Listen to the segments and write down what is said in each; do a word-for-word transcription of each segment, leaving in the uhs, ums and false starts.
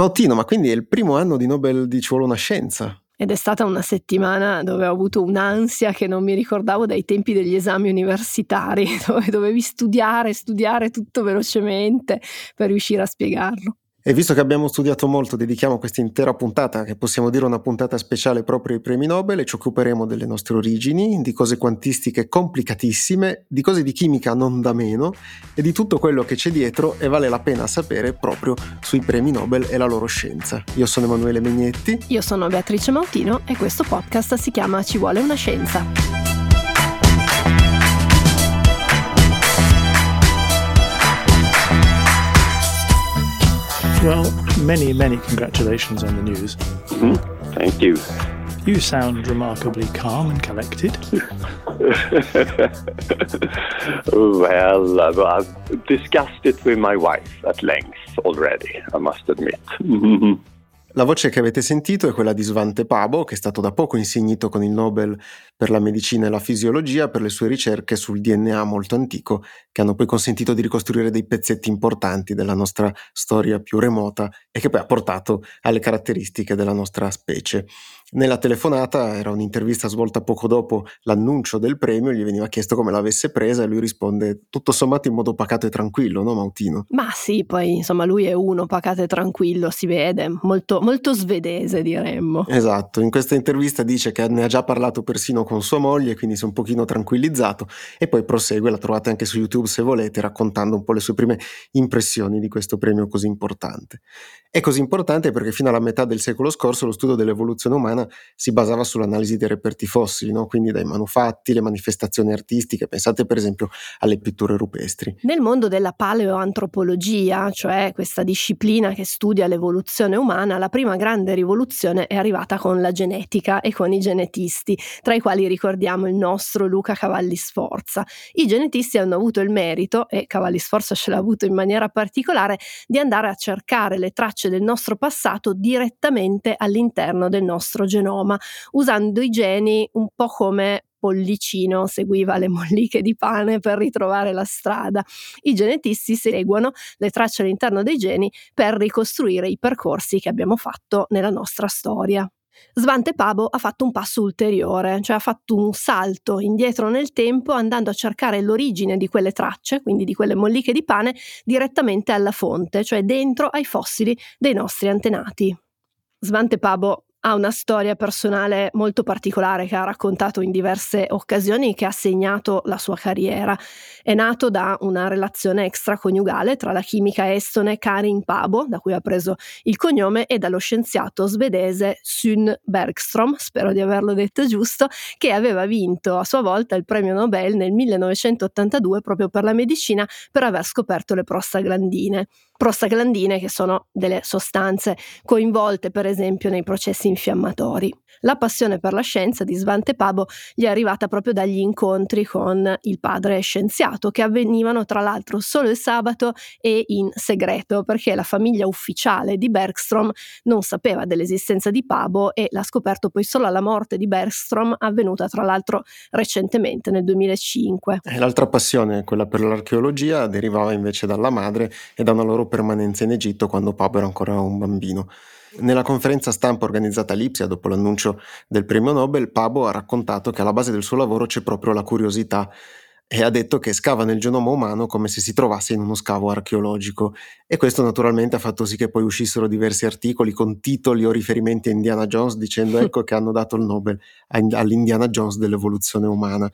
Mautino, ma quindi è il primo anno di Nobel di Ci vuole una scienza. Ed è stata una settimana dove ho avuto un'ansia che non mi ricordavo dai tempi degli esami universitari, dove dovevi studiare, studiare tutto velocemente per riuscire a spiegarlo. E visto che abbiamo studiato molto, dedichiamo questa intera puntata, che possiamo dire una puntata speciale proprio ai premi Nobel, e ci occuperemo delle nostre origini, di cose quantistiche complicatissime, di cose di chimica non da meno e di tutto quello che c'è dietro e vale la pena sapere proprio sui premi Nobel e la loro scienza. Io sono Emanuele Mignetti. Io sono Beatrice Mautino e questo podcast si chiama Ci vuole una scienza. Well, many, many congratulations on the news. Mm-hmm. Thank you. You sound remarkably calm and collected. Well, I've discussed it with my wife at length already, I must admit. Mm-hmm. La voce che avete sentito è quella di Svante Pääbo, che è stato da poco insignito con il Nobel per la medicina e la fisiologia per le sue ricerche sul D N A molto antico, che hanno poi consentito di ricostruire dei pezzetti importanti della nostra storia più remota e che poi ha portato alle caratteristiche della nostra specie. Nella telefonata, era un'intervista svolta poco dopo l'annuncio del premio, gli veniva chiesto come l'avesse presa e lui risponde tutto sommato in modo pacato e tranquillo, no Mautino? Ma sì, poi insomma lui è uno pacato e tranquillo, si vede, molto, molto svedese diremmo. Esatto, in questa intervista dice che ne ha già parlato persino con sua moglie, quindi si è un pochino tranquillizzato, e poi prosegue, la trovate anche su YouTube se volete, raccontando un po' le sue prime impressioni di questo premio così importante. È così importante perché fino alla metà del secolo scorso lo studio dell'evoluzione umana si basava sull'analisi dei reperti fossili, no? Quindi dai manufatti, le manifestazioni artistiche, pensate per esempio alle pitture rupestri. Nel mondo della paleoantropologia, cioè questa disciplina che studia l'evoluzione umana, la prima grande rivoluzione è arrivata con la genetica e con i genetisti, tra i quali ricordiamo il nostro Luca Cavalli-Sforza. I genetisti hanno avuto il merito, e Cavalli-Sforza ce l'ha avuto in maniera particolare, di andare a cercare le tracce del nostro passato direttamente all'interno del nostro genoma, usando i geni un po' come Pollicino seguiva le molliche di pane per ritrovare la strada. I genetisti seguono le tracce all'interno dei geni per ricostruire i percorsi che abbiamo fatto nella nostra storia. Svante Pääbo ha fatto un passo ulteriore, cioè ha fatto un salto indietro nel tempo andando a cercare l'origine di quelle tracce, quindi di quelle molliche di pane, direttamente alla fonte, cioè dentro ai fossili dei nostri antenati. Svante Pääbo ha una storia personale molto particolare che ha raccontato in diverse occasioni, che ha segnato la sua carriera. È nato da una relazione extraconiugale tra la chimica estone Karin Pääbo, da cui ha preso il cognome, e dallo scienziato svedese Sune Bergström, spero di averlo detto giusto, che aveva vinto a sua volta il premio Nobel nel millenovecentottantadue proprio per la medicina, per aver scoperto le prostaglandine. Prostaglandine che sono delle sostanze coinvolte per esempio nei processi infiammatori. La passione per la scienza di Svante Pääbo gli è arrivata proprio dagli incontri con il padre scienziato, che avvenivano tra l'altro solo il sabato e in segreto, perché la famiglia ufficiale di Bergström non sapeva dell'esistenza di Pääbo e l'ha scoperto poi solo alla morte di Bergström, avvenuta tra l'altro recentemente nel duemilacinque. L'altra passione, quella per l'archeologia, derivava invece dalla madre e da una loro permanenza in Egitto quando Pääbo era ancora un bambino. Nella conferenza stampa organizzata a Lipsia dopo l'annuncio del premio Nobel, Pääbo ha raccontato che alla base del suo lavoro c'è proprio la curiosità, e ha detto che scava nel genoma umano come se si trovasse in uno scavo archeologico, e questo naturalmente ha fatto sì che poi uscissero diversi articoli con titoli o riferimenti a Indiana Jones, dicendo ecco che hanno dato il Nobel all'Indiana Jones dell'evoluzione umana,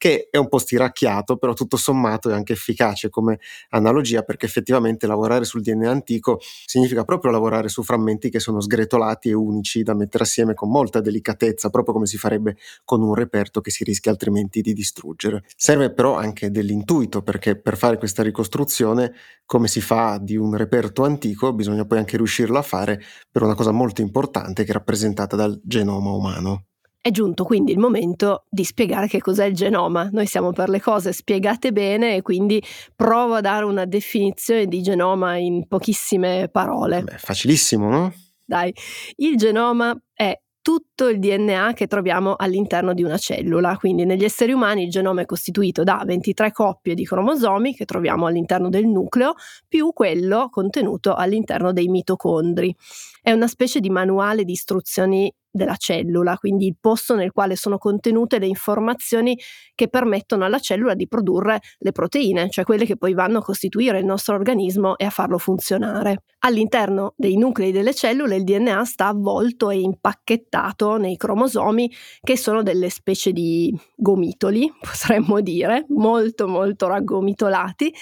che è un po' stiracchiato, però tutto sommato è anche efficace come analogia, perché effettivamente lavorare sul D N A antico significa proprio lavorare su frammenti che sono sgretolati e unici da mettere assieme con molta delicatezza, proprio come si farebbe con un reperto che si rischia altrimenti di distruggere. Serve però anche dell'intuito, perché per fare questa ricostruzione, come si fa di un reperto antico, bisogna poi anche riuscirla a fare per una cosa molto importante che è rappresentata dal genoma umano. È giunto quindi il momento di spiegare che cos'è il genoma. Noi siamo per le cose spiegate bene e quindi provo a dare una definizione di genoma in pochissime parole. Beh, facilissimo, no? Dai, il genoma è tutto il D N A che troviamo all'interno di una cellula. Quindi negli esseri umani il genoma è costituito da ventitré coppie di cromosomi che troviamo all'interno del nucleo, più quello contenuto all'interno dei mitocondri. È una specie di manuale di istruzioni della cellula, quindi il posto nel quale sono contenute le informazioni che permettono alla cellula di produrre le proteine, cioè quelle che poi vanno a costituire il nostro organismo e a farlo funzionare. All'interno dei nuclei delle cellule il D N A sta avvolto e impacchettato nei cromosomi, che sono delle specie di gomitoli, potremmo dire, molto molto raggomitolati,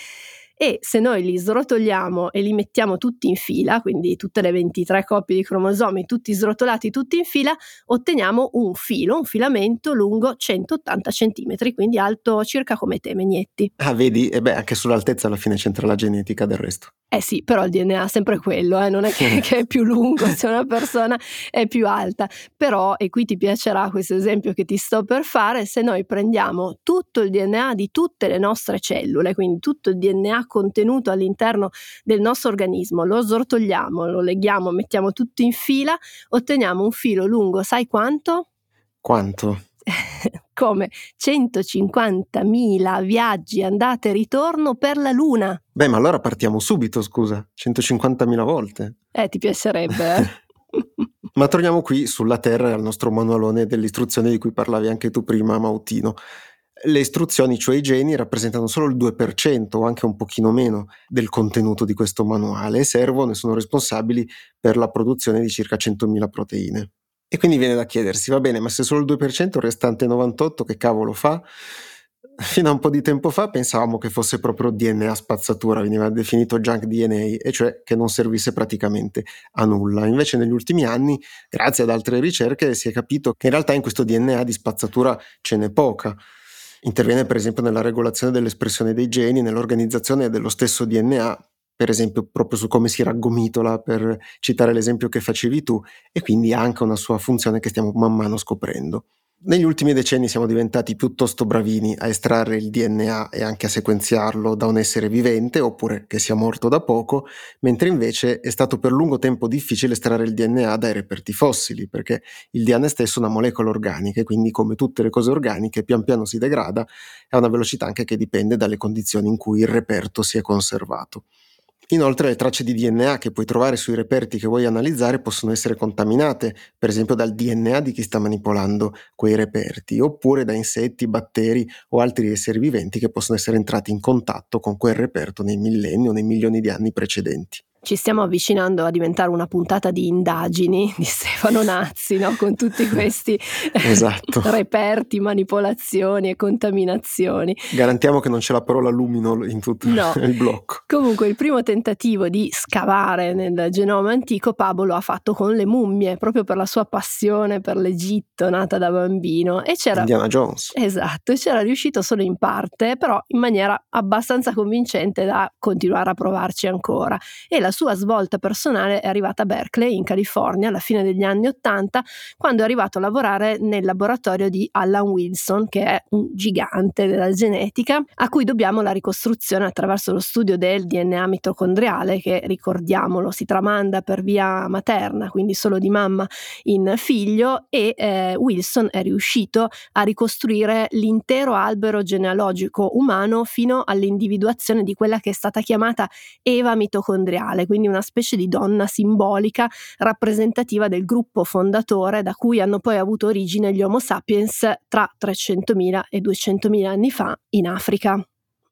e se noi li srotoliamo e li mettiamo tutti in fila, quindi tutte le ventitré coppie di cromosomi tutti srotolati, tutti in fila, otteniamo un filo, un filamento lungo centottanta centimetri, quindi alto circa come te, Mignetti. Ah, vedi? E beh, anche sull'altezza alla fine c'entra la genetica del resto. Eh sì, però il D N A è sempre quello, eh? Non è che, che è più lungo se una persona è più alta. Però, e qui ti piacerà questo esempio che ti sto per fare, se noi prendiamo tutto il D N A di tutte le nostre cellule, quindi tutto il D N A contenuto all'interno del nostro organismo, lo srotoliamo, lo leghiamo, mettiamo tutto in fila, otteniamo un filo lungo, sai quanto? Quanto? Come centocinquantamila viaggi andate e ritorno per la Luna. Beh, ma allora partiamo subito, scusa, centocinquantamila volte. Eh, ti piacerebbe, eh? Ma torniamo qui sulla Terra e al nostro manualone dell'istruzione di cui parlavi anche tu prima, Mautino. Le istruzioni, cioè i geni, rappresentano solo il due per cento o anche un pochino meno del contenuto di questo manuale e servono e sono responsabili per la produzione di circa centomila proteine. E quindi viene da chiedersi, va bene, ma se solo il due per cento, il restante novantotto, che cavolo fa? Fino a un po' di tempo fa pensavamo che fosse proprio D N A spazzatura, veniva definito junk D N A, e cioè che non servisse praticamente a nulla. Invece negli ultimi anni, grazie ad altre ricerche, si è capito che in realtà in questo D N A di spazzatura ce n'è poca. Interviene per esempio nella regolazione dell'espressione dei geni, nell'organizzazione dello stesso D N A, per esempio proprio su come si raggomitola, per citare l'esempio che facevi tu, e quindi ha anche una sua funzione che stiamo man mano scoprendo. Negli ultimi decenni siamo diventati piuttosto bravini a estrarre il D N A e anche a sequenziarlo da un essere vivente oppure che sia morto da poco, mentre invece è stato per lungo tempo difficile estrarre il D N A dai reperti fossili, perché il D N A stesso è una molecola organica e quindi, come tutte le cose organiche, pian piano si degrada a una velocità anche che dipende dalle condizioni in cui il reperto si è conservato. Inoltre le tracce di D N A che puoi trovare sui reperti che vuoi analizzare possono essere contaminate, per esempio dal D N A di chi sta manipolando quei reperti, oppure da insetti, batteri o altri esseri viventi che possono essere entrati in contatto con quel reperto nei millenni o nei milioni di anni precedenti. Ci stiamo avvicinando a diventare una puntata di indagini di Stefano Nazzi, no? Con tutti questi esatto. reperti, manipolazioni e contaminazioni. Garantiamo che non c'è la parola lumino in tutto no. il blocco. Comunque il primo tentativo di scavare nel genoma antico Pääbo lo ha fatto con le mummie, proprio per la sua passione per l'Egitto nata da bambino. E c'era Indiana Jones. Esatto, e c'era riuscito solo in parte, però in maniera abbastanza convincente da continuare a provarci ancora. E la sua svolta personale è arrivata a Berkeley, in California, alla fine degli anni Ottanta, quando è arrivato a lavorare nel laboratorio di Alan Wilson, che è un gigante della genetica, a cui dobbiamo la ricostruzione attraverso lo studio del D N A mitocondriale, che, ricordiamolo, si tramanda per via materna, quindi solo di mamma in figlio, e eh, Wilson è riuscito a ricostruire l'intero albero genealogico umano fino all'individuazione di quella che è stata chiamata Eva mitocondriale, quindi una specie di donna simbolica rappresentativa del gruppo fondatore da cui hanno poi avuto origine gli Homo sapiens tra trecentomila e duecentomila anni fa in Africa.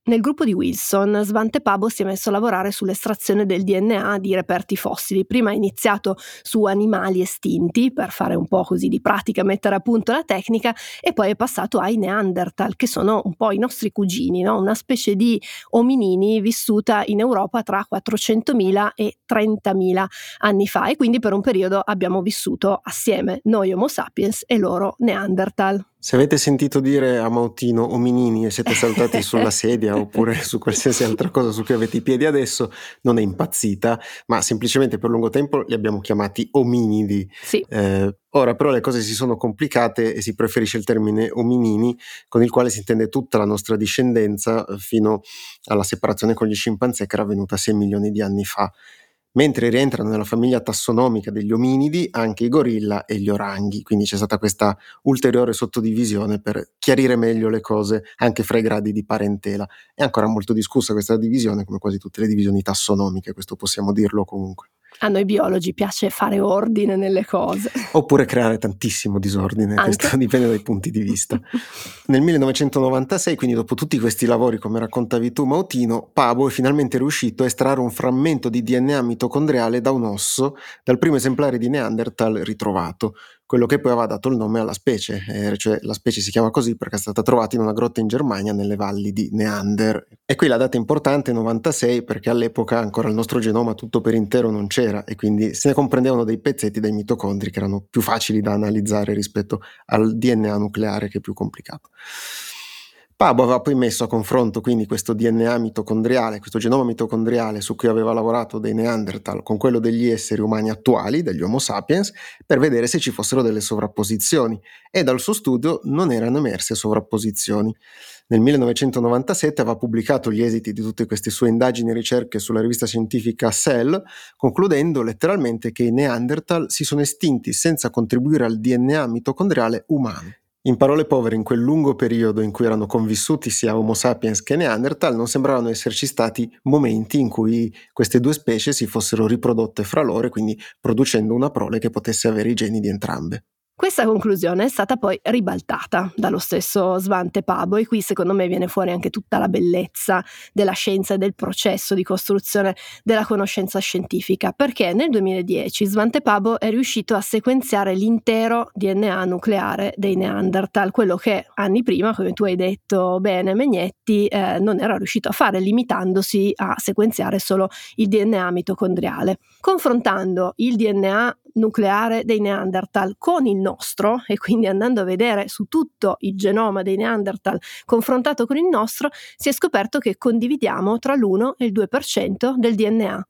Nel gruppo di Wilson, Svante Pääbo si è messo a lavorare sull'estrazione del D N A di reperti fossili. Prima ha iniziato su animali estinti, per fare un po' così di pratica, mettere a punto la tecnica, e poi è passato ai neanderthal, che sono un po' i nostri cugini, no? Una specie di ominini vissuta in Europa tra quattrocentomila e trentamila anni fa, e quindi per un periodo abbiamo vissuto assieme, noi Homo sapiens e loro neanderthal. Se avete sentito dire a Mautino ominini e siete saltati sulla sedia oppure su qualsiasi altra cosa su cui avete i piedi adesso, non è impazzita, ma semplicemente per lungo tempo li abbiamo chiamati ominidi. Sì. Eh, ora però le cose si sono complicate e si preferisce il termine ominini, con il quale si intende tutta la nostra discendenza fino alla separazione con gli scimpanzé, che era avvenuta sei milioni di anni fa. mentre rientrano nella famiglia tassonomica degli ominidi anche i gorilla e gli oranghi, quindi c'è stata questa ulteriore sottodivisione per chiarire meglio le cose anche fra i gradi di parentela. È ancora molto discussa questa divisione, come quasi tutte le divisioni tassonomiche, questo possiamo dirlo comunque. A noi biologi piace fare ordine nelle cose. Oppure creare tantissimo disordine, anche. Questo dipende dai punti di vista. Nel millenovecentonovantasei, quindi dopo tutti questi lavori, come raccontavi tu Mautino, Pääbo è finalmente riuscito a estrarre un frammento di D N A mitocondriale da un osso, dal primo esemplare di Neanderthal ritrovato, quello che poi aveva dato il nome alla specie, eh, cioè la specie si chiama così perché è stata trovata in una grotta in Germania nelle valli di Neander. E qui la data è importante, novantasei, perché all'epoca ancora il nostro genoma tutto per intero non c'era e quindi se ne comprendevano dei pezzetti dai mitocondri che erano più facili da analizzare rispetto al D N A nucleare che è più complicato. Pääbo aveva poi messo a confronto quindi questo D N A mitocondriale, questo genoma mitocondriale su cui aveva lavorato dei Neanderthal con quello degli esseri umani attuali, degli Homo sapiens, per vedere se ci fossero delle sovrapposizioni e dal suo studio non erano emerse sovrapposizioni. Nel millenovecentonovantasette aveva pubblicato gli esiti di tutte queste sue indagini e ricerche sulla rivista scientifica Cell, concludendo letteralmente che i Neanderthal si sono estinti senza contribuire al D N A mitocondriale umano. In parole povere, in quel lungo periodo in cui erano convissuti sia Homo sapiens che Neanderthal, non sembravano esserci stati momenti in cui queste due specie si fossero riprodotte fra loro e quindi producendo una prole che potesse avere i geni di entrambe. Questa conclusione è stata poi ribaltata dallo stesso Svante Pääbo e qui secondo me viene fuori anche tutta la bellezza della scienza e del processo di costruzione della conoscenza scientifica, perché nel duemiladieci Svante Pääbo è riuscito a sequenziare l'intero D N A nucleare dei Neanderthal, quello che anni prima, come tu hai detto bene Mignetti, eh, non era riuscito a fare, limitandosi a sequenziare solo il D N A mitocondriale. Confrontando il D N A nucleare dei Neanderthal con il nostro e quindi andando a vedere su tutto il genoma dei Neanderthal confrontato con il nostro, si è scoperto che condividiamo tra l'uno e il due per cento del D N A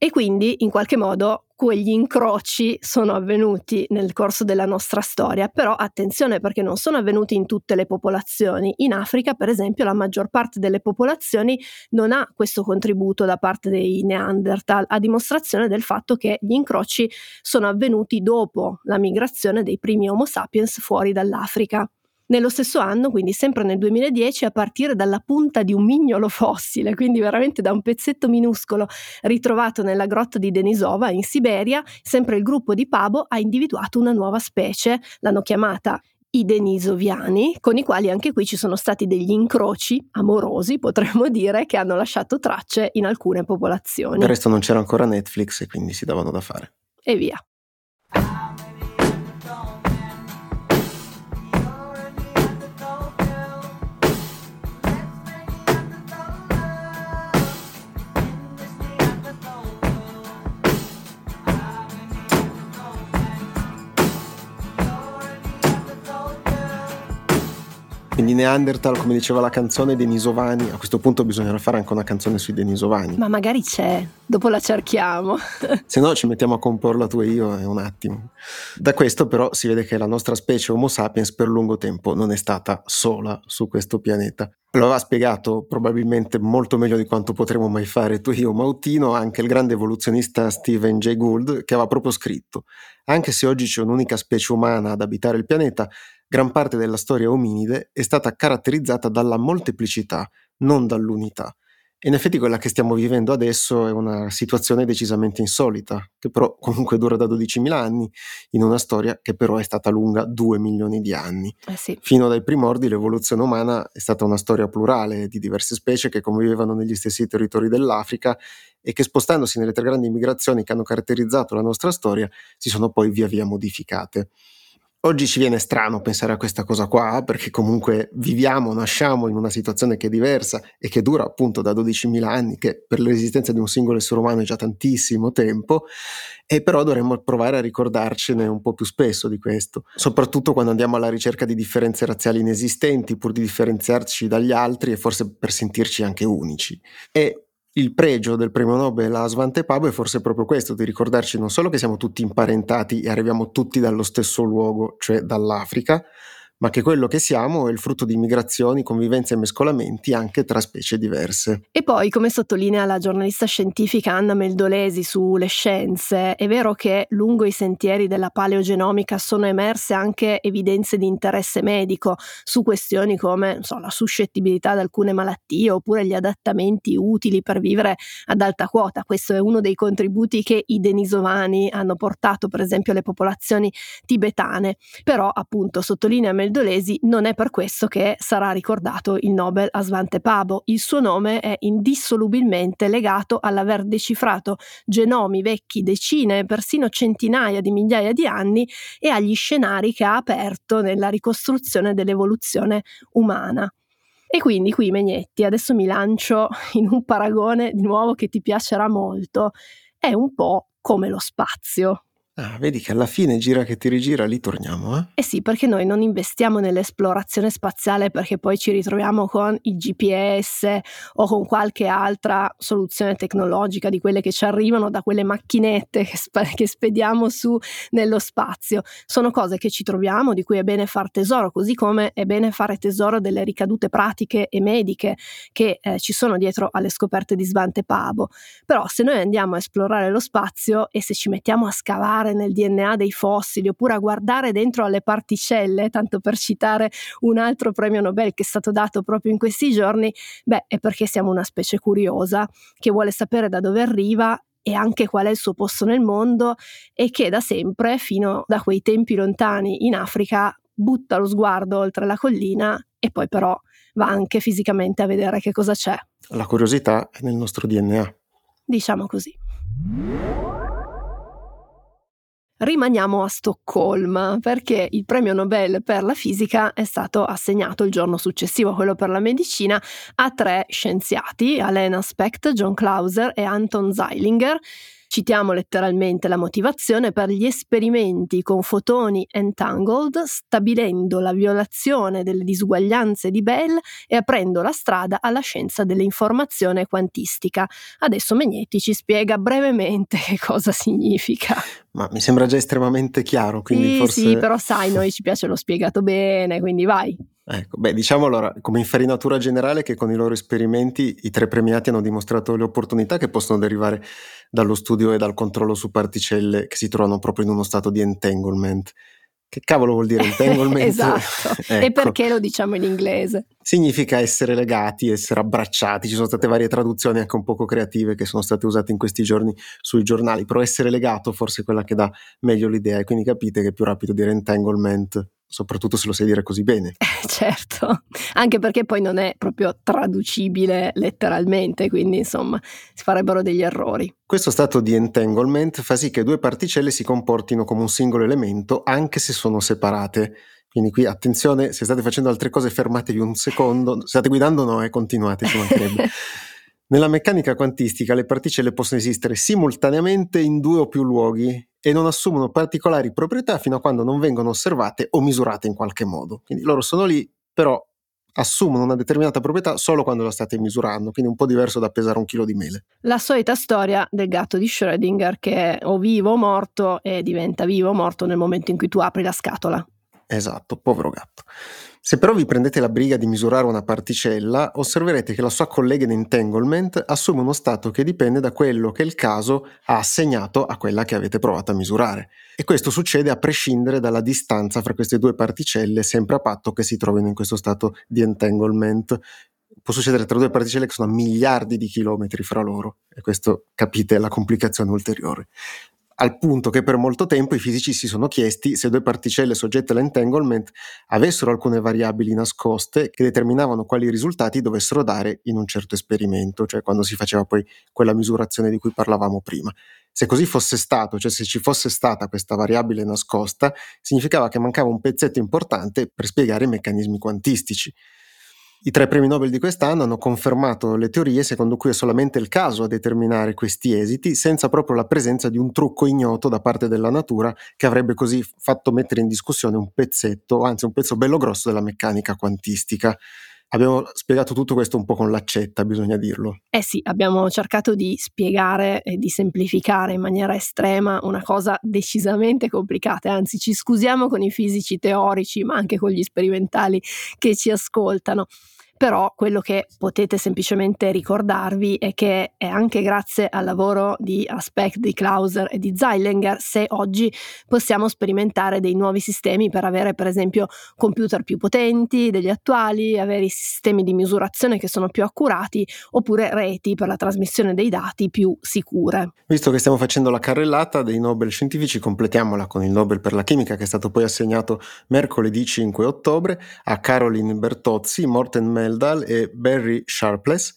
e quindi in qualche modo quegli incroci sono avvenuti nel corso della nostra storia, però attenzione perché non sono avvenuti in tutte le popolazioni. In Africa, per esempio, la maggior parte delle popolazioni non ha questo contributo da parte dei Neanderthal, a dimostrazione del fatto che gli incroci sono avvenuti dopo la migrazione dei primi Homo sapiens fuori dall'Africa. Nello stesso anno, quindi sempre nel duemiladieci, a partire dalla punta di un mignolo fossile, quindi veramente da un pezzetto minuscolo ritrovato nella grotta di Denisova in Siberia, sempre il gruppo di Pääbo ha individuato una nuova specie, l'hanno chiamata i denisoviani, con i quali anche qui ci sono stati degli incroci amorosi, potremmo dire, che hanno lasciato tracce in alcune popolazioni. Del resto non c'era ancora Netflix e quindi si davano da fare. E via. Quindi Neanderthal, come diceva la canzone, denisovani, a questo punto bisognerà fare anche una canzone sui denisovani. Ma magari c'è, dopo la cerchiamo. Se no ci mettiamo a comporla tu e io, è un attimo. Da questo però si vede che la nostra specie Homo sapiens per lungo tempo non è stata sola su questo pianeta. Lo aveva spiegato probabilmente molto meglio di quanto potremo mai fare tu e io Mautino anche il grande evoluzionista Steven Jay Gould, che aveva proprio scritto: anche se oggi c'è un'unica specie umana ad abitare il pianeta, gran parte della storia ominide è stata caratterizzata dalla molteplicità, non dall'unità. E in effetti quella che stiamo vivendo adesso è una situazione decisamente insolita, che però comunque dura da dodicimila anni, in una storia che però è stata lunga due milioni di anni. Eh sì. Fino dai primordi l'evoluzione umana è stata una storia plurale di diverse specie che convivevano negli stessi territori dell'Africa e che, spostandosi nelle tre grandi migrazioni che hanno caratterizzato la nostra storia, si sono poi via via modificate. Oggi ci viene strano pensare a questa cosa qua, perché comunque viviamo, nasciamo in una situazione che è diversa e che dura appunto da dodicimila anni, che per l'esistenza di un singolo essere umano è già tantissimo tempo, e però dovremmo provare a ricordarcene un po' più spesso di questo, soprattutto quando andiamo alla ricerca di differenze razziali inesistenti, pur di differenziarci dagli altri e forse per sentirci anche unici. E il pregio del premio Nobel a Svante Pääbo è forse proprio questo, di ricordarci non solo che siamo tutti imparentati e arriviamo tutti dallo stesso luogo, cioè dall'Africa, ma che quello che siamo è il frutto di migrazioni, convivenze e mescolamenti anche tra specie diverse. E poi, come sottolinea la giornalista scientifica Anna Meldolesi su Le Scienze, è vero che lungo i sentieri della paleogenomica sono emerse anche evidenze di interesse medico su questioni come non so, la suscettibilità ad alcune malattie oppure gli adattamenti utili per vivere ad alta quota. Questo è uno dei contributi che i denisovani hanno portato, per esempio, alle popolazioni tibetane. Però, appunto, sottolinea Meldolesi, Meldolesi, non è per questo che sarà ricordato il Nobel a Svante Pääbo. Il suo nome è indissolubilmente legato all'aver decifrato genomi vecchi decine, persino centinaia di migliaia di anni, e agli scenari che ha aperto nella ricostruzione dell'evoluzione umana. E quindi qui, Mignetti, adesso mi lancio in un paragone di nuovo che ti piacerà molto. È un po' come lo spazio. Ah, vedi che alla fine gira che ti rigira, lì torniamo, eh? Eh sì, perché noi non investiamo nell'esplorazione spaziale perché poi ci ritroviamo con il G P S o con qualche altra soluzione tecnologica di quelle che ci arrivano da quelle macchinette che, sp- che spediamo su nello spazio. Sono cose che ci troviamo, di cui è bene far tesoro, così come è bene fare tesoro delle ricadute pratiche e mediche che eh, ci sono dietro alle scoperte di Svante Pääbo. Però se noi andiamo a esplorare lo spazio e se ci mettiamo a scavare nel D N A dei fossili oppure a guardare dentro alle particelle, tanto per citare un altro premio Nobel che è stato dato proprio in questi giorni, beh, è perché siamo una specie curiosa che vuole sapere da dove arriva e anche qual è il suo posto nel mondo, e che da sempre, fino da quei tempi lontani in Africa, butta lo sguardo oltre la collina e poi però va anche fisicamente a vedere che cosa c'è. La curiosità è nel nostro D N A. Diciamo così. Rimaniamo a Stoccolma, perché il premio Nobel per la fisica è stato assegnato il giorno successivo, quello per la medicina, a tre scienziati, Alain Aspect, John Clauser e Anton Zeilinger. Citiamo letteralmente la motivazione: per gli esperimenti con fotoni entangled, stabilendo la violazione delle disuguaglianze di Bell e aprendo la strada alla scienza dell'informazione quantistica. Adesso Mignetti ci spiega brevemente che cosa significa. Ma mi sembra già estremamente chiaro, quindi sì, forse... Sì, però sai, noi ci piace lo spiegato bene, quindi vai. Ecco, beh, diciamo allora, come infarinatura generale, che con i loro esperimenti i tre premiati hanno dimostrato le opportunità che possono derivare dallo studio e dal controllo su particelle che si trovano proprio in uno stato di entanglement. Che cavolo vuol dire entanglement? Esatto, ecco. E perché lo diciamo in inglese? Significa essere legati, essere abbracciati. Ci sono state varie traduzioni anche un poco creative che sono state usate in questi giorni sui giornali, però essere legato forse è quella che dà meglio l'idea, e quindi capite che è più rapido dire entanglement, soprattutto se lo sai dire così bene. Eh, certo, anche perché poi non è proprio traducibile letteralmente, quindi insomma si farebbero degli errori. Questo stato di entanglement fa sì che due particelle si comportino come un singolo elemento anche se sono separate. Quindi qui attenzione, se state facendo altre cose fermatevi un secondo, state guidando no e eh, continuate, ci mancherebbe. Nella meccanica quantistica le particelle possono esistere simultaneamente in due o più luoghi e non assumono particolari proprietà fino a quando non vengono osservate o misurate in qualche modo. Quindi loro sono lì, però assumono una determinata proprietà solo quando la state misurando, quindi un po' diverso da pesare un chilo di mele. La solita storia del gatto di Schrödinger, che è o vivo o morto, e diventa vivo o morto nel momento in cui tu apri la scatola. Esatto, povero gatto. Se però vi prendete la briga di misurare una particella, osserverete che la sua collega in entanglement assume uno stato che dipende da quello che il caso ha assegnato a quella che avete provato a misurare. E questo succede a prescindere dalla distanza fra queste due particelle, sempre a patto che si trovino in questo stato di entanglement. Può succedere tra due particelle che sono a miliardi di chilometri fra loro, e questo, capite, è la complicazione ulteriore. Al punto che per molto tempo i fisici si sono chiesti se due particelle soggette all'entanglement avessero alcune variabili nascoste che determinavano quali risultati dovessero dare in un certo esperimento, cioè quando si faceva poi quella misurazione di cui parlavamo prima. Se così fosse stato, cioè se ci fosse stata questa variabile nascosta, significava che mancava un pezzetto importante per spiegare i meccanismi quantistici. I tre premi Nobel di quest'anno hanno confermato le teorie secondo cui è solamente il caso a determinare questi esiti, senza proprio la presenza di un trucco ignoto da parte della natura che avrebbe così fatto mettere in discussione un pezzetto, anzi un pezzo bello grosso della meccanica quantistica. Abbiamo spiegato tutto questo un po' con l'accetta, bisogna dirlo. Eh sì, abbiamo cercato di spiegare e di semplificare in maniera estrema una cosa decisamente complicata, anzi ci scusiamo con i fisici teorici, ma anche con gli sperimentali che ci ascoltano. Però quello che potete semplicemente ricordarvi è che è anche grazie al lavoro di Aspect, di Clauser e di Zeilinger se oggi possiamo sperimentare dei nuovi sistemi per avere per esempio computer più potenti degli attuali, avere sistemi di misurazione che sono più accurati oppure reti per la trasmissione dei dati più sicure. Visto che stiamo facendo la carrellata dei Nobel scientifici, completiamola con il Nobel per la chimica che è stato poi assegnato mercoledì cinque ottobre a Carolyn Bertozzi, Morten Meldal e Barry Sharpless,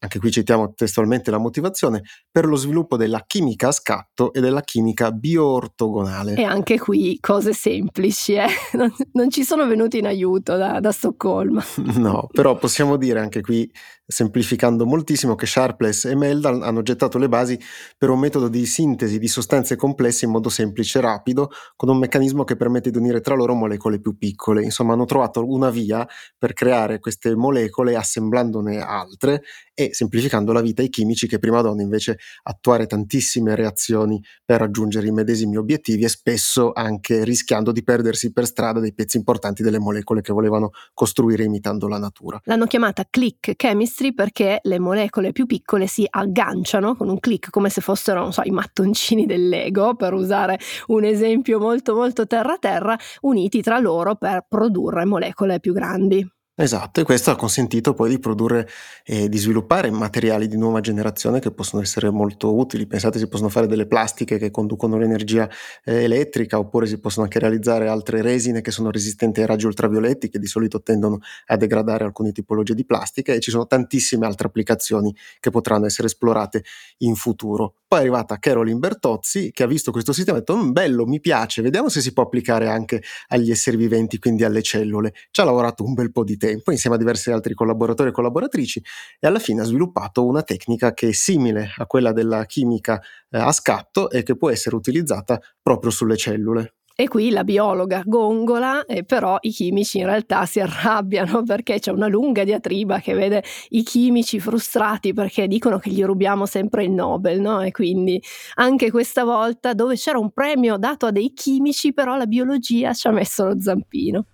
anche qui citiamo testualmente la motivazione, per lo sviluppo della chimica a scatto e della chimica bioortogonale. E anche qui cose semplici, eh? non, non ci sono venuti in aiuto da, da Stoccolma. No, però possiamo dire anche qui, semplificando moltissimo, che Sharpless e Meldal hanno gettato le basi per un metodo di sintesi di sostanze complesse in modo semplice e rapido, con un meccanismo che permette di unire tra loro molecole più piccole. Insomma, hanno trovato una via per creare queste molecole assemblandone altre e semplificando la vita ai chimici che prima donna invece attuare tantissime reazioni per raggiungere i medesimi obiettivi e spesso anche rischiando di perdersi per strada dei pezzi importanti delle molecole che volevano costruire imitando la natura. L'hanno chiamata click chemistry perché le molecole più piccole si agganciano con un click, come se fossero, non so, i mattoncini del Lego, per usare un esempio molto molto terra-terra, uniti tra loro per produrre molecole più grandi. Esatto, e questo ha consentito poi di produrre e eh, di sviluppare materiali di nuova generazione che possono essere molto utili. Pensate, si possono fare delle plastiche che conducono l'energia eh, elettrica, oppure si possono anche realizzare altre resine che sono resistenti ai raggi ultravioletti, che di solito tendono a degradare alcune tipologie di plastica, e ci sono tantissime altre applicazioni che potranno essere esplorate in futuro. Poi è arrivata Carolyn Bertozzi, che ha visto questo sistema e ha detto bello, mi piace, vediamo se si può applicare anche agli esseri viventi, quindi alle cellule. Ci ha lavorato un bel po' di tempo insieme a diversi altri collaboratori e collaboratrici e alla fine ha sviluppato una tecnica che è simile a quella della chimica eh, a scatto e che può essere utilizzata proprio sulle cellule. E qui la biologa gongola, eh, però i chimici in realtà si arrabbiano perché c'è una lunga diatriba che vede i chimici frustrati perché dicono che gli rubiamo sempre il Nobel, no? E quindi anche questa volta, dove c'era un premio dato a dei chimici, però la biologia ci ha messo lo zampino.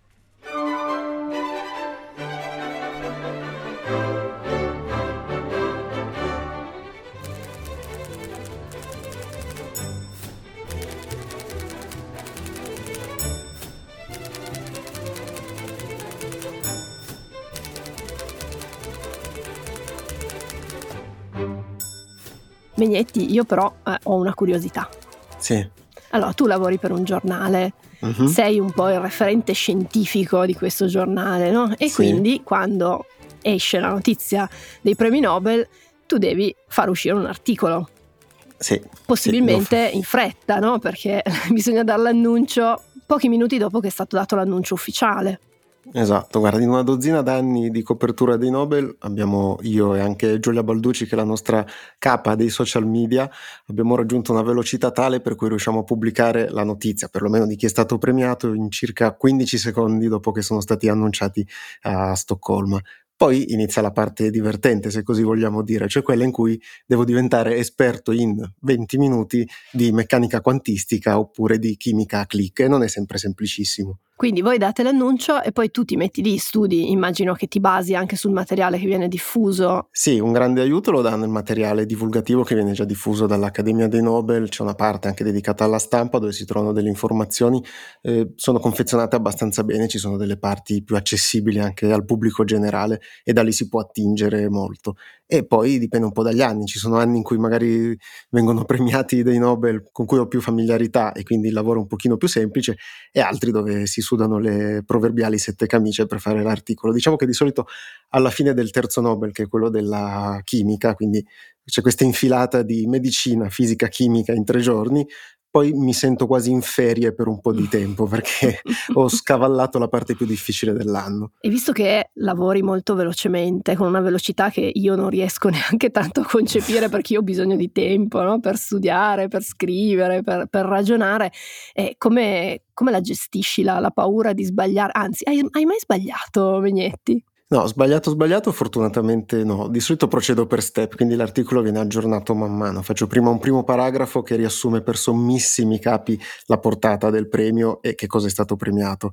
Mignetti, io però eh, ho una curiosità. Sì. Allora, tu lavori per un giornale, uh-huh. sei un po' il referente scientifico di questo giornale, no? E sì. Quindi quando esce la notizia dei premi Nobel, tu devi far uscire un articolo. Sì. Possibilmente sì, in fretta, no? Perché bisogna dare l'annuncio pochi minuti dopo che è stato dato l'annuncio ufficiale. Esatto, guarda, in una dozzina d'anni di copertura dei Nobel abbiamo io e anche Giulia Balducci, che è la nostra capa dei social media, abbiamo raggiunto una velocità tale per cui riusciamo a pubblicare la notizia, perlomeno di chi è stato premiato, in circa quindici secondi dopo che sono stati annunciati a Stoccolma. Poi inizia la parte divertente, se così vogliamo dire, cioè quella in cui devo diventare esperto in venti minuti di meccanica quantistica oppure di chimica a click, e non è sempre semplicissimo. Quindi voi date l'annuncio e poi tu ti metti lì, studi, immagino che ti basi anche sul materiale che viene diffuso. Sì, un grande aiuto lo danno il materiale divulgativo che viene già diffuso dall'Accademia dei Nobel, c'è una parte anche dedicata alla stampa dove si trovano delle informazioni, eh, sono confezionate abbastanza bene, ci sono delle parti più accessibili anche al pubblico generale e da lì si può attingere molto. E poi dipende un po' dagli anni, ci sono anni in cui magari vengono premiati dei Nobel con cui ho più familiarità e quindi il lavoro è un pochino più semplice, e altri dove si sudano le proverbiali sette camicie per fare l'articolo. Diciamo che di solito alla fine del terzo Nobel, che è quello della chimica, quindi c'è questa infilata di medicina, fisica, chimica in tre giorni, poi mi sento quasi in ferie per un po' di tempo perché ho scavallato la parte più difficile dell'anno. E visto che lavori molto velocemente, con una velocità che io non riesco neanche tanto a concepire perché io ho bisogno di tempo, no? Per studiare, per scrivere, per, per ragionare, eh, come, come la gestisci la, la paura di sbagliare? Anzi, hai, hai mai sbagliato, Mignetti? No, sbagliato sbagliato, fortunatamente no. Di solito procedo per step, quindi l'articolo viene aggiornato man mano. Faccio prima un primo paragrafo che riassume per sommissimi capi la portata del premio e che cosa è stato premiato.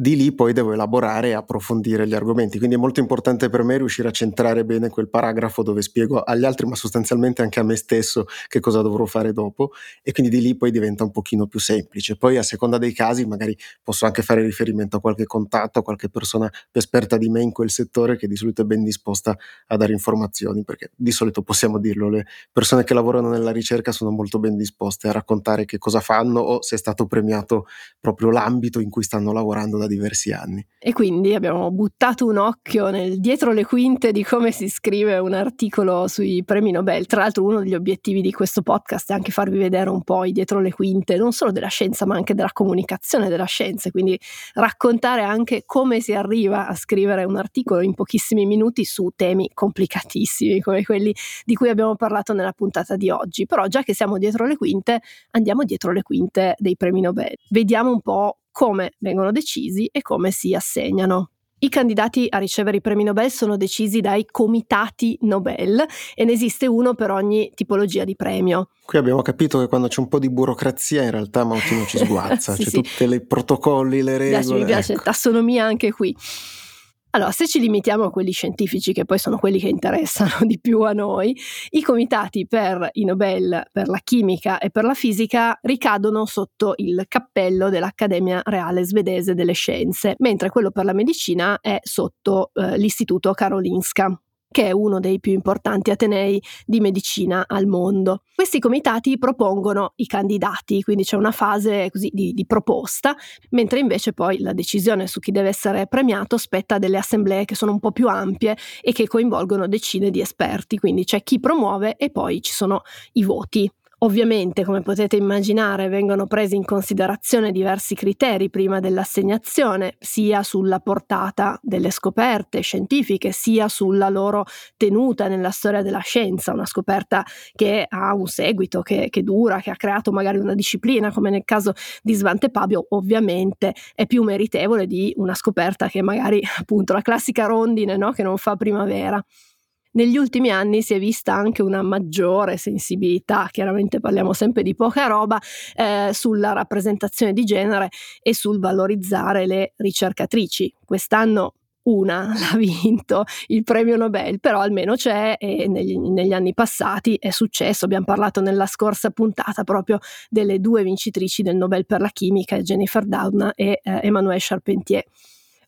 Di lì poi devo elaborare e approfondire gli argomenti, quindi è molto importante per me riuscire a centrare bene quel paragrafo dove spiego agli altri, ma sostanzialmente anche a me stesso, che cosa dovrò fare dopo, e quindi di lì poi diventa un pochino più semplice. Poi a seconda dei casi magari posso anche fare riferimento a qualche contatto, a qualche persona più esperta di me in quel settore che di solito è ben disposta a dare informazioni, perché di solito possiamo dirlo, le persone che lavorano nella ricerca sono molto ben disposte a raccontare che cosa fanno o se è stato premiato proprio l'ambito in cui stanno lavorando da diversi anni. E quindi abbiamo buttato un occhio nel dietro le quinte di come si scrive un articolo sui premi Nobel. Tra l'altro uno degli obiettivi di questo podcast è anche farvi vedere un po' i dietro le quinte non solo della scienza ma anche della comunicazione della scienza, quindi raccontare anche come si arriva a scrivere un articolo in pochissimi minuti su temi complicatissimi come quelli di cui abbiamo parlato nella puntata di oggi. Però già che siamo dietro le quinte, andiamo dietro le quinte dei premi Nobel, vediamo un po' come vengono decisi e come si assegnano. I candidati a ricevere i premi Nobel sono decisi dai comitati Nobel e ne esiste uno per ogni tipologia di premio. Qui abbiamo capito che quando c'è un po' di burocrazia in realtà Mautino ci sguazza, sì, c'è sì. Tutti i protocolli, le regole. Mi piace, mi piace, ecco. Tassonomia anche qui. Allora, se ci limitiamo a quelli scientifici, che poi sono quelli che interessano di più a noi, i comitati per i Nobel per la chimica e per la fisica ricadono sotto il cappello dell'Accademia Reale Svedese delle Scienze, mentre quello per la medicina è sotto eh, l'Istituto Karolinska, che è uno dei più importanti atenei di medicina al mondo. Questi comitati propongono i candidati, quindi c'è una fase così di, di proposta, mentre invece poi la decisione su chi deve essere premiato spetta a delle assemblee che sono un po' più ampie e che coinvolgono decine di esperti, quindi c'è chi promuove e poi ci sono i voti. Ovviamente, come potete immaginare, vengono presi in considerazione diversi criteri prima dell'assegnazione, sia sulla portata delle scoperte scientifiche, sia sulla loro tenuta nella storia della scienza, una scoperta che ha un seguito, che, che dura, che ha creato magari una disciplina, come nel caso di Svante Pääbo, ovviamente è più meritevole di una scoperta che magari, appunto, la classica rondine, no? Che non fa primavera. Negli ultimi anni si è vista anche una maggiore sensibilità, chiaramente parliamo sempre di poca roba, eh, sulla rappresentazione di genere e sul valorizzare le ricercatrici. Quest'anno una l'ha vinto il premio Nobel, però almeno c'è, e negli, negli anni passati è successo. Abbiamo parlato nella scorsa puntata proprio delle due vincitrici del Nobel per la chimica, Jennifer Doudna e eh, Emmanuelle Charpentier.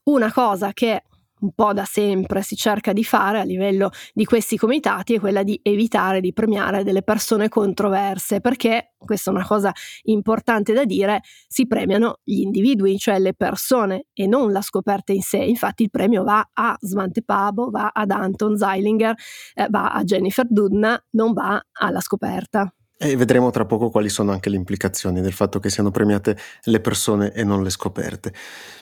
Una cosa che un po' da sempre si cerca di fare a livello di questi comitati è quella di evitare di premiare delle persone controverse, perché, questa è una cosa importante da dire, si premiano gli individui, cioè le persone, e non la scoperta in sé. Infatti il premio va a Svante Pääbo, va ad Anton Zeilinger, eh, va a Jennifer Doudna, non va alla scoperta. E vedremo tra poco quali sono anche le implicazioni del fatto che siano premiate le persone e non le scoperte.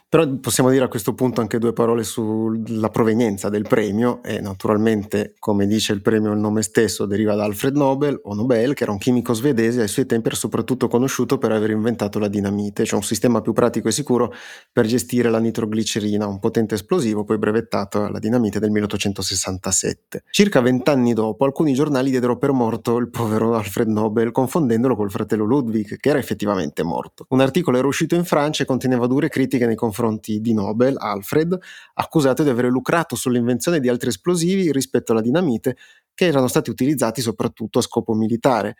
Però possiamo dire a questo punto anche due parole sulla provenienza del premio e naturalmente, come dice il premio, il nome stesso deriva da Alfred Nobel o Nobel, che era un chimico svedese. Ai suoi tempi era soprattutto conosciuto per aver inventato la dinamite, cioè un sistema più pratico e sicuro per gestire la nitroglicerina, un potente esplosivo poi brevettato alla dinamite del milleottocentosessantasette. Circa vent'anni dopo alcuni giornali diedero per morto il povero Alfred Nobel confondendolo col fratello Ludwig, che era effettivamente morto. Un articolo era uscito in Francia e conteneva dure critiche nei confronti confronti di Nobel, Alfred, accusato di aver lucrato sull'invenzione di altri esplosivi rispetto alla dinamite, che erano stati utilizzati soprattutto a scopo militare.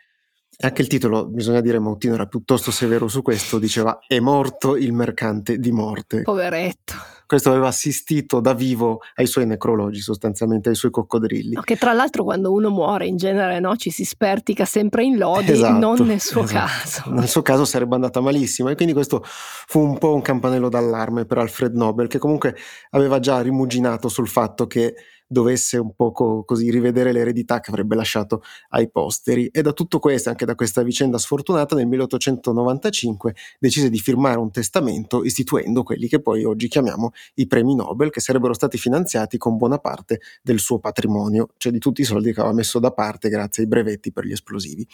Anche il titolo, bisogna dire, Mautino era piuttosto severo su questo, diceva «È morto il mercante di morte». Poveretto. Questo aveva assistito da vivo ai suoi necrologi, sostanzialmente ai suoi coccodrilli. No, che tra l'altro quando uno muore in genere, no, ci si spertica sempre in lodi, esatto, non nel suo esatto. caso. Nel suo caso sarebbe andata malissimo, e quindi questo fu un po' un campanello d'allarme per Alfred Nobel, che comunque aveva già rimuginato sul fatto che dovesse un poco così rivedere l'eredità che avrebbe lasciato ai posteri. E da tutto questo, anche da questa vicenda sfortunata, nel milleottocentonovantacinque decise di firmare un testamento istituendo quelli che poi oggi chiamiamo i premi Nobel, che sarebbero stati finanziati con buona parte del suo patrimonio, cioè di tutti i soldi che aveva messo da parte grazie ai brevetti per gli esplosivi.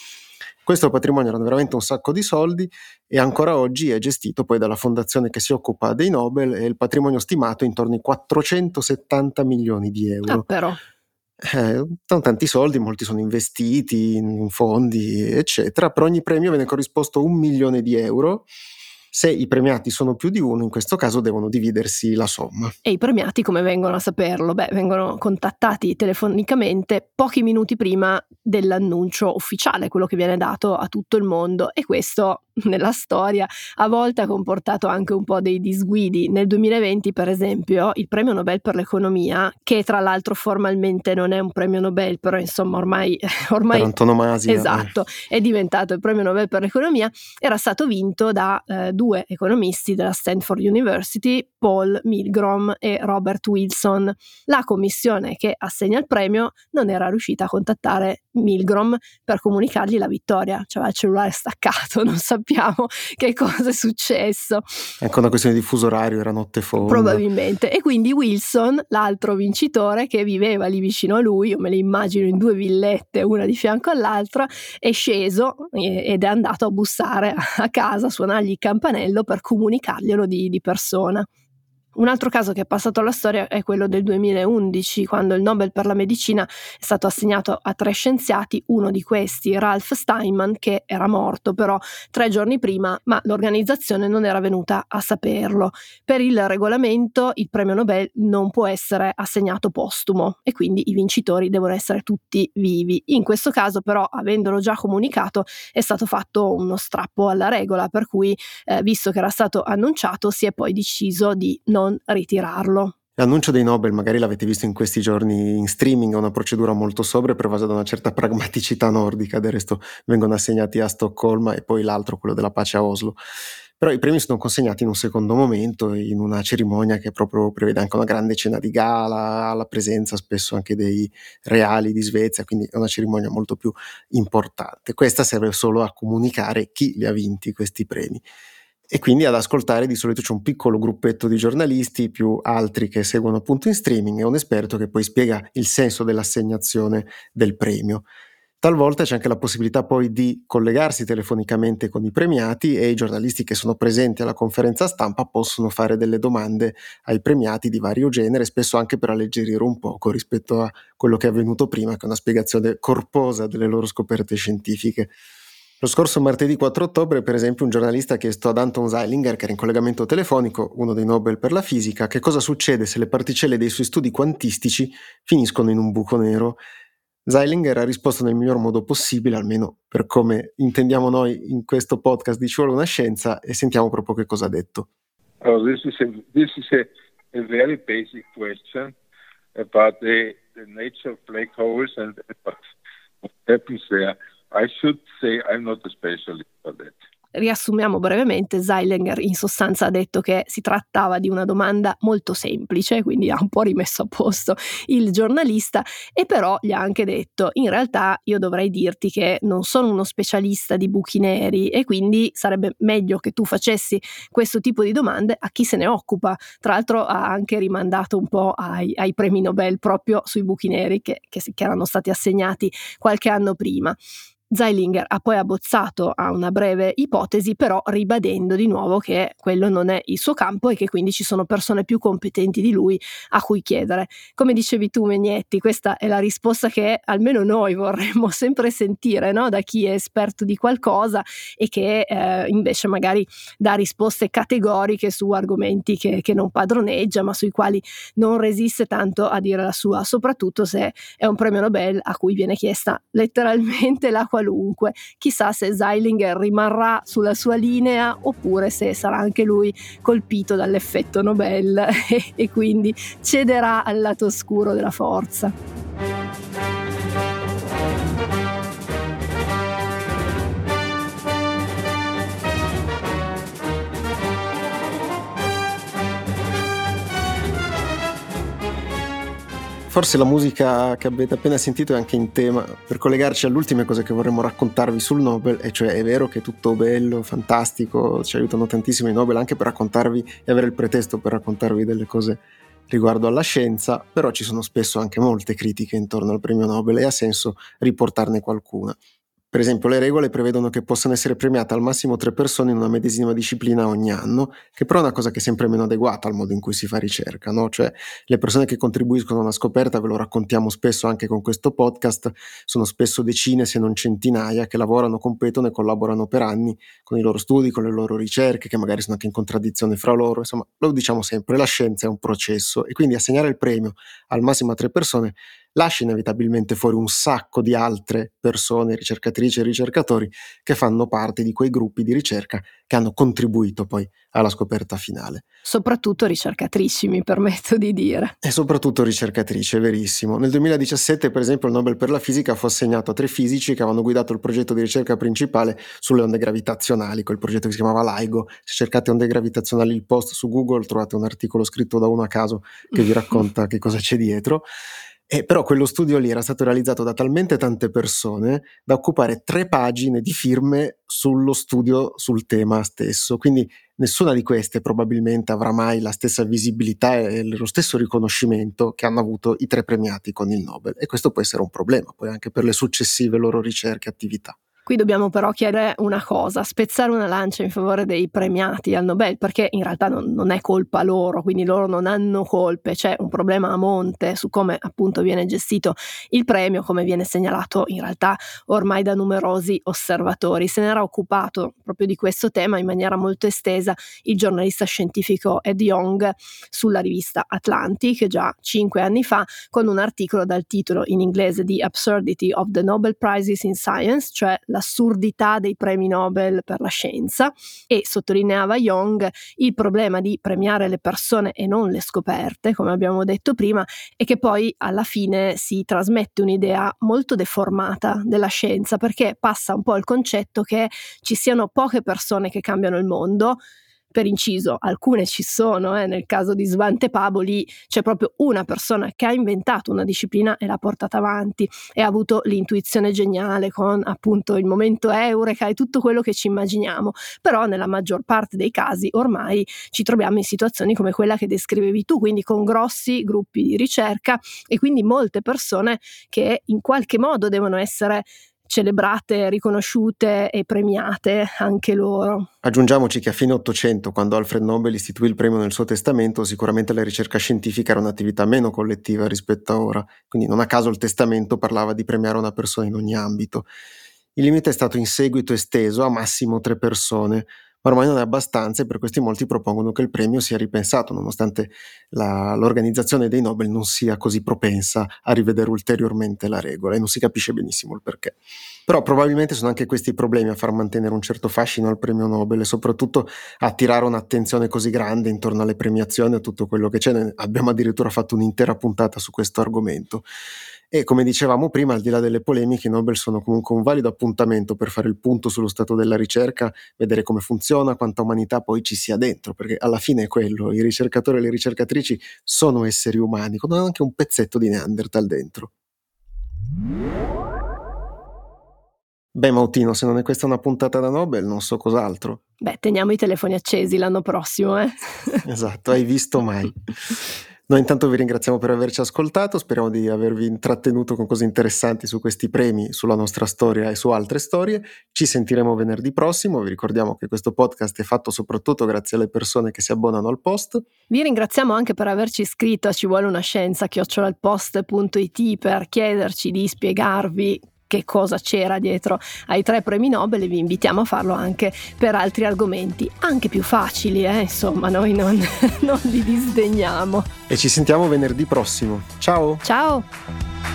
Questo patrimonio era veramente un sacco di soldi e ancora oggi è gestito poi dalla fondazione che si occupa dei Nobel, e il patrimonio stimato intorno ai quattrocentosettanta milioni di euro. Ah, però. Eh, sono tanti soldi, molti sono investiti in fondi eccetera. Per ogni premio viene corrisposto un milione di euro. Se i premiati sono più di uno, in questo caso devono dividersi la somma. E i premiati come vengono a saperlo? Beh, vengono contattati telefonicamente pochi minuti prima dell'annuncio ufficiale, quello che viene dato a tutto il mondo, e questo nella storia a volte ha comportato anche un po' dei disguidi. Nel duemilaventi, per esempio, il premio Nobel per l'economia, che tra l'altro formalmente non è un premio Nobel, però insomma ormai, ormai per antonomasia, esatto, eh. è diventato il premio Nobel per l'economia, era stato vinto da eh, due economisti della Stanford University, Paul Milgrom e Robert Wilson. La commissione che assegna il premio non era riuscita a contattare Milgrom per comunicargli la vittoria, cioè il cellulare staccato, non sapeva che cosa è successo. Ecco, una questione di fuso orario, era notte fonda probabilmente, e quindi Wilson, l'altro vincitore che viveva lì vicino a lui, io me le immagino in due villette una di fianco all'altra, è sceso ed è andato a bussare a casa, a suonargli il campanello per comunicarglielo di, di persona. Un altro caso che è passato alla storia è quello del duemilaundici, quando il Nobel per la medicina è stato assegnato a tre scienziati, uno di questi, Ralph Steinman, che era morto però tre giorni prima, ma l'organizzazione non era venuta a saperlo. Per il regolamento il premio Nobel non può essere assegnato postumo e quindi i vincitori devono essere tutti vivi. In questo caso però, avendolo già comunicato, è stato fatto uno strappo alla regola, per cui eh, visto che era stato annunciato si è poi deciso di non ritirarlo. L'annuncio dei Nobel, magari l'avete visto in questi giorni in streaming, è una procedura molto sobria, pervasa da una certa pragmaticità nordica. Del resto vengono assegnati a Stoccolma e poi l'altro, quello della pace, a Oslo. Però i premi sono consegnati in un secondo momento, in una cerimonia che proprio prevede anche una grande cena di gala, alla presenza spesso anche dei reali di Svezia, quindi è una cerimonia molto più importante. Questa serve solo a comunicare chi li ha vinti questi premi. E quindi ad ascoltare di solito c'è un piccolo gruppetto di giornalisti più altri che seguono appunto in streaming e un esperto che poi spiega il senso dell'assegnazione del premio. Talvolta c'è anche la possibilità poi di collegarsi telefonicamente con i premiati, e i giornalisti che sono presenti alla conferenza stampa possono fare delle domande ai premiati di vario genere, spesso anche per alleggerire un poco rispetto a quello che è avvenuto prima, che è una spiegazione corposa delle loro scoperte scientifiche. Lo scorso martedì quattro ottobre, per esempio, un giornalista ha chiesto ad Anton Zeilinger, che era in collegamento telefonico, uno dei Nobel per la fisica, che cosa succede se le particelle dei suoi studi quantistici finiscono in un buco nero. Zeilinger ha risposto nel miglior modo possibile, almeno per come intendiamo noi in questo podcast di Ci vuole una scienza, e sentiamo proprio che cosa ha detto. Oh, this is a, this is a, a very basic question about the, the nature of black holes and what happens there. I should say I'm not a specialist for that. Riassumiamo brevemente, Zeilinger in sostanza ha detto che si trattava di una domanda molto semplice, quindi ha un po' rimesso a posto il giornalista, e però gli ha anche detto: in realtà io dovrei dirti che non sono uno specialista di buchi neri e quindi sarebbe meglio che tu facessi questo tipo di domande a chi se ne occupa. Tra l'altro ha anche rimandato un po' ai, ai premi Nobel proprio sui buchi neri che, che, che erano stati assegnati qualche anno prima. Zeilinger ha poi abbozzato a una breve ipotesi, però ribadendo di nuovo che quello non è il suo campo e che quindi ci sono persone più competenti di lui a cui chiedere. Come dicevi tu, Mignetti, questa è la risposta che almeno noi vorremmo sempre sentire, no? Da chi è esperto di qualcosa e che eh, invece magari dà risposte categoriche su argomenti che, che non padroneggia, ma sui quali non resiste tanto a dire la sua, soprattutto se è un premio Nobel a cui viene chiesta letteralmente la qualunque. Chissà se Zeilinger rimarrà sulla sua linea oppure se sarà anche lui colpito dall'effetto Nobel e, e quindi cederà al lato oscuro della forza. Forse la musica che avete appena sentito è anche in tema per collegarci all'ultima cosa che vorremmo raccontarvi sul Nobel, e cioè è vero che è tutto bello, fantastico, ci aiutano tantissimo i Nobel anche per raccontarvi e avere il pretesto per raccontarvi delle cose riguardo alla scienza, però ci sono spesso anche molte critiche intorno al premio Nobel e ha senso riportarne qualcuna. Per esempio, le regole prevedono che possano essere premiate al massimo tre persone in una medesima disciplina ogni anno, che però è una cosa che è sempre meno adeguata al modo in cui si fa ricerca, no? Cioè, le persone che contribuiscono a una scoperta, ve lo raccontiamo spesso anche con questo podcast, sono spesso decine se non centinaia che lavorano, competono e collaborano per anni con i loro studi, con le loro ricerche, che magari sono anche in contraddizione fra loro. Insomma, lo diciamo sempre, la scienza è un processo, e quindi assegnare il premio al massimo a tre persone lascia inevitabilmente fuori un sacco di altre persone, ricercatrici e ricercatori, che fanno parte di quei gruppi di ricerca che hanno contribuito poi alla scoperta finale. Soprattutto ricercatrici, mi permetto di dire. E soprattutto ricercatrici, è verissimo. Nel duemiladiciassette, per esempio, il Nobel per la fisica fu assegnato a tre fisici che avevano guidato il progetto di ricerca principale sulle onde gravitazionali, quel progetto che si chiamava LEGO. Se cercate onde gravitazionali il post su Google, trovate un articolo scritto da uno a caso che vi racconta che cosa c'è dietro. E però quello studio lì era stato realizzato da talmente tante persone da occupare tre pagine di firme sullo studio sul tema stesso, quindi nessuna di queste probabilmente avrà mai la stessa visibilità e lo stesso riconoscimento che hanno avuto i tre premiati con il Nobel, e questo può essere un problema poi anche per le successive loro ricerche e attività. Qui dobbiamo però chiedere una cosa, spezzare una lancia in favore dei premiati al Nobel, perché in realtà non, non è colpa loro, quindi loro non hanno colpe, c'è un problema a monte su come appunto viene gestito il premio, come viene segnalato in realtà ormai da numerosi osservatori. Se n'era occupato proprio di questo tema in maniera molto estesa il giornalista scientifico Ed Yong sulla rivista Atlantic già cinque anni fa, con un articolo dal titolo in inglese The Absurdity of the Nobel Prizes in Science, cioè l'assurdità dei premi Nobel per la scienza, e sottolineava Yong il problema di premiare le persone e non le scoperte, come abbiamo detto prima, e che poi alla fine si trasmette un'idea molto deformata della scienza, perché passa un po' il concetto che ci siano poche persone che cambiano il mondo. Per inciso, alcune ci sono, eh. Nel caso di Svante Pääbo lì c'è proprio una persona che ha inventato una disciplina e l'ha portata avanti e ha avuto l'intuizione geniale con appunto il momento eureka e tutto quello che ci immaginiamo, però nella maggior parte dei casi ormai ci troviamo in situazioni come quella che descrivevi tu, quindi con grossi gruppi di ricerca e quindi molte persone che in qualche modo devono essere celebrate, riconosciute e premiate anche loro. Aggiungiamoci che a fine Ottocento, quando Alfred Nobel istituì il premio nel suo testamento, sicuramente la ricerca scientifica era un'attività meno collettiva rispetto a ora, quindi non a caso il testamento parlava di premiare una persona in ogni ambito. Il limite è stato in seguito esteso a massimo tre persone, ma ormai non è abbastanza, e per questo molti propongono che il premio sia ripensato, nonostante la, l'organizzazione dei Nobel non sia così propensa a rivedere ulteriormente la regola, e non si capisce benissimo il perché. Però probabilmente sono anche questi problemi a far mantenere un certo fascino al premio Nobel, e soprattutto a attirare un'attenzione così grande intorno alle premiazioni e a tutto quello che c'è. Ne abbiamo addirittura fatto un'intera puntata su questo argomento. E come dicevamo prima, al di là delle polemiche, i Nobel sono comunque un valido appuntamento per fare il punto sullo stato della ricerca, vedere come funziona, quanta umanità poi ci sia dentro, perché alla fine è quello, i ricercatori e le ricercatrici sono esseri umani, con anche un pezzetto di Neanderthal dentro. Beh, Mautino, se non è questa una puntata da Nobel, non so cos'altro. Beh, teniamo i telefoni accesi l'anno prossimo, eh? Esatto, hai visto mai. Noi intanto vi ringraziamo per averci ascoltato, speriamo di avervi intrattenuto con cose interessanti su questi premi, sulla nostra storia e su altre storie. Ci sentiremo venerdì prossimo, vi ricordiamo che questo podcast è fatto soprattutto grazie alle persone che si abbonano al post. Vi ringraziamo anche per averci iscritto a ci vuole una scienza chiocciola il post punto it per chiederci di spiegarvi che cosa c'era dietro ai tre premi Nobel, e vi invitiamo a farlo anche per altri argomenti anche più facili, eh? Insomma, noi non, non li disdegniamo. E ci sentiamo venerdì prossimo. Ciao! Ciao!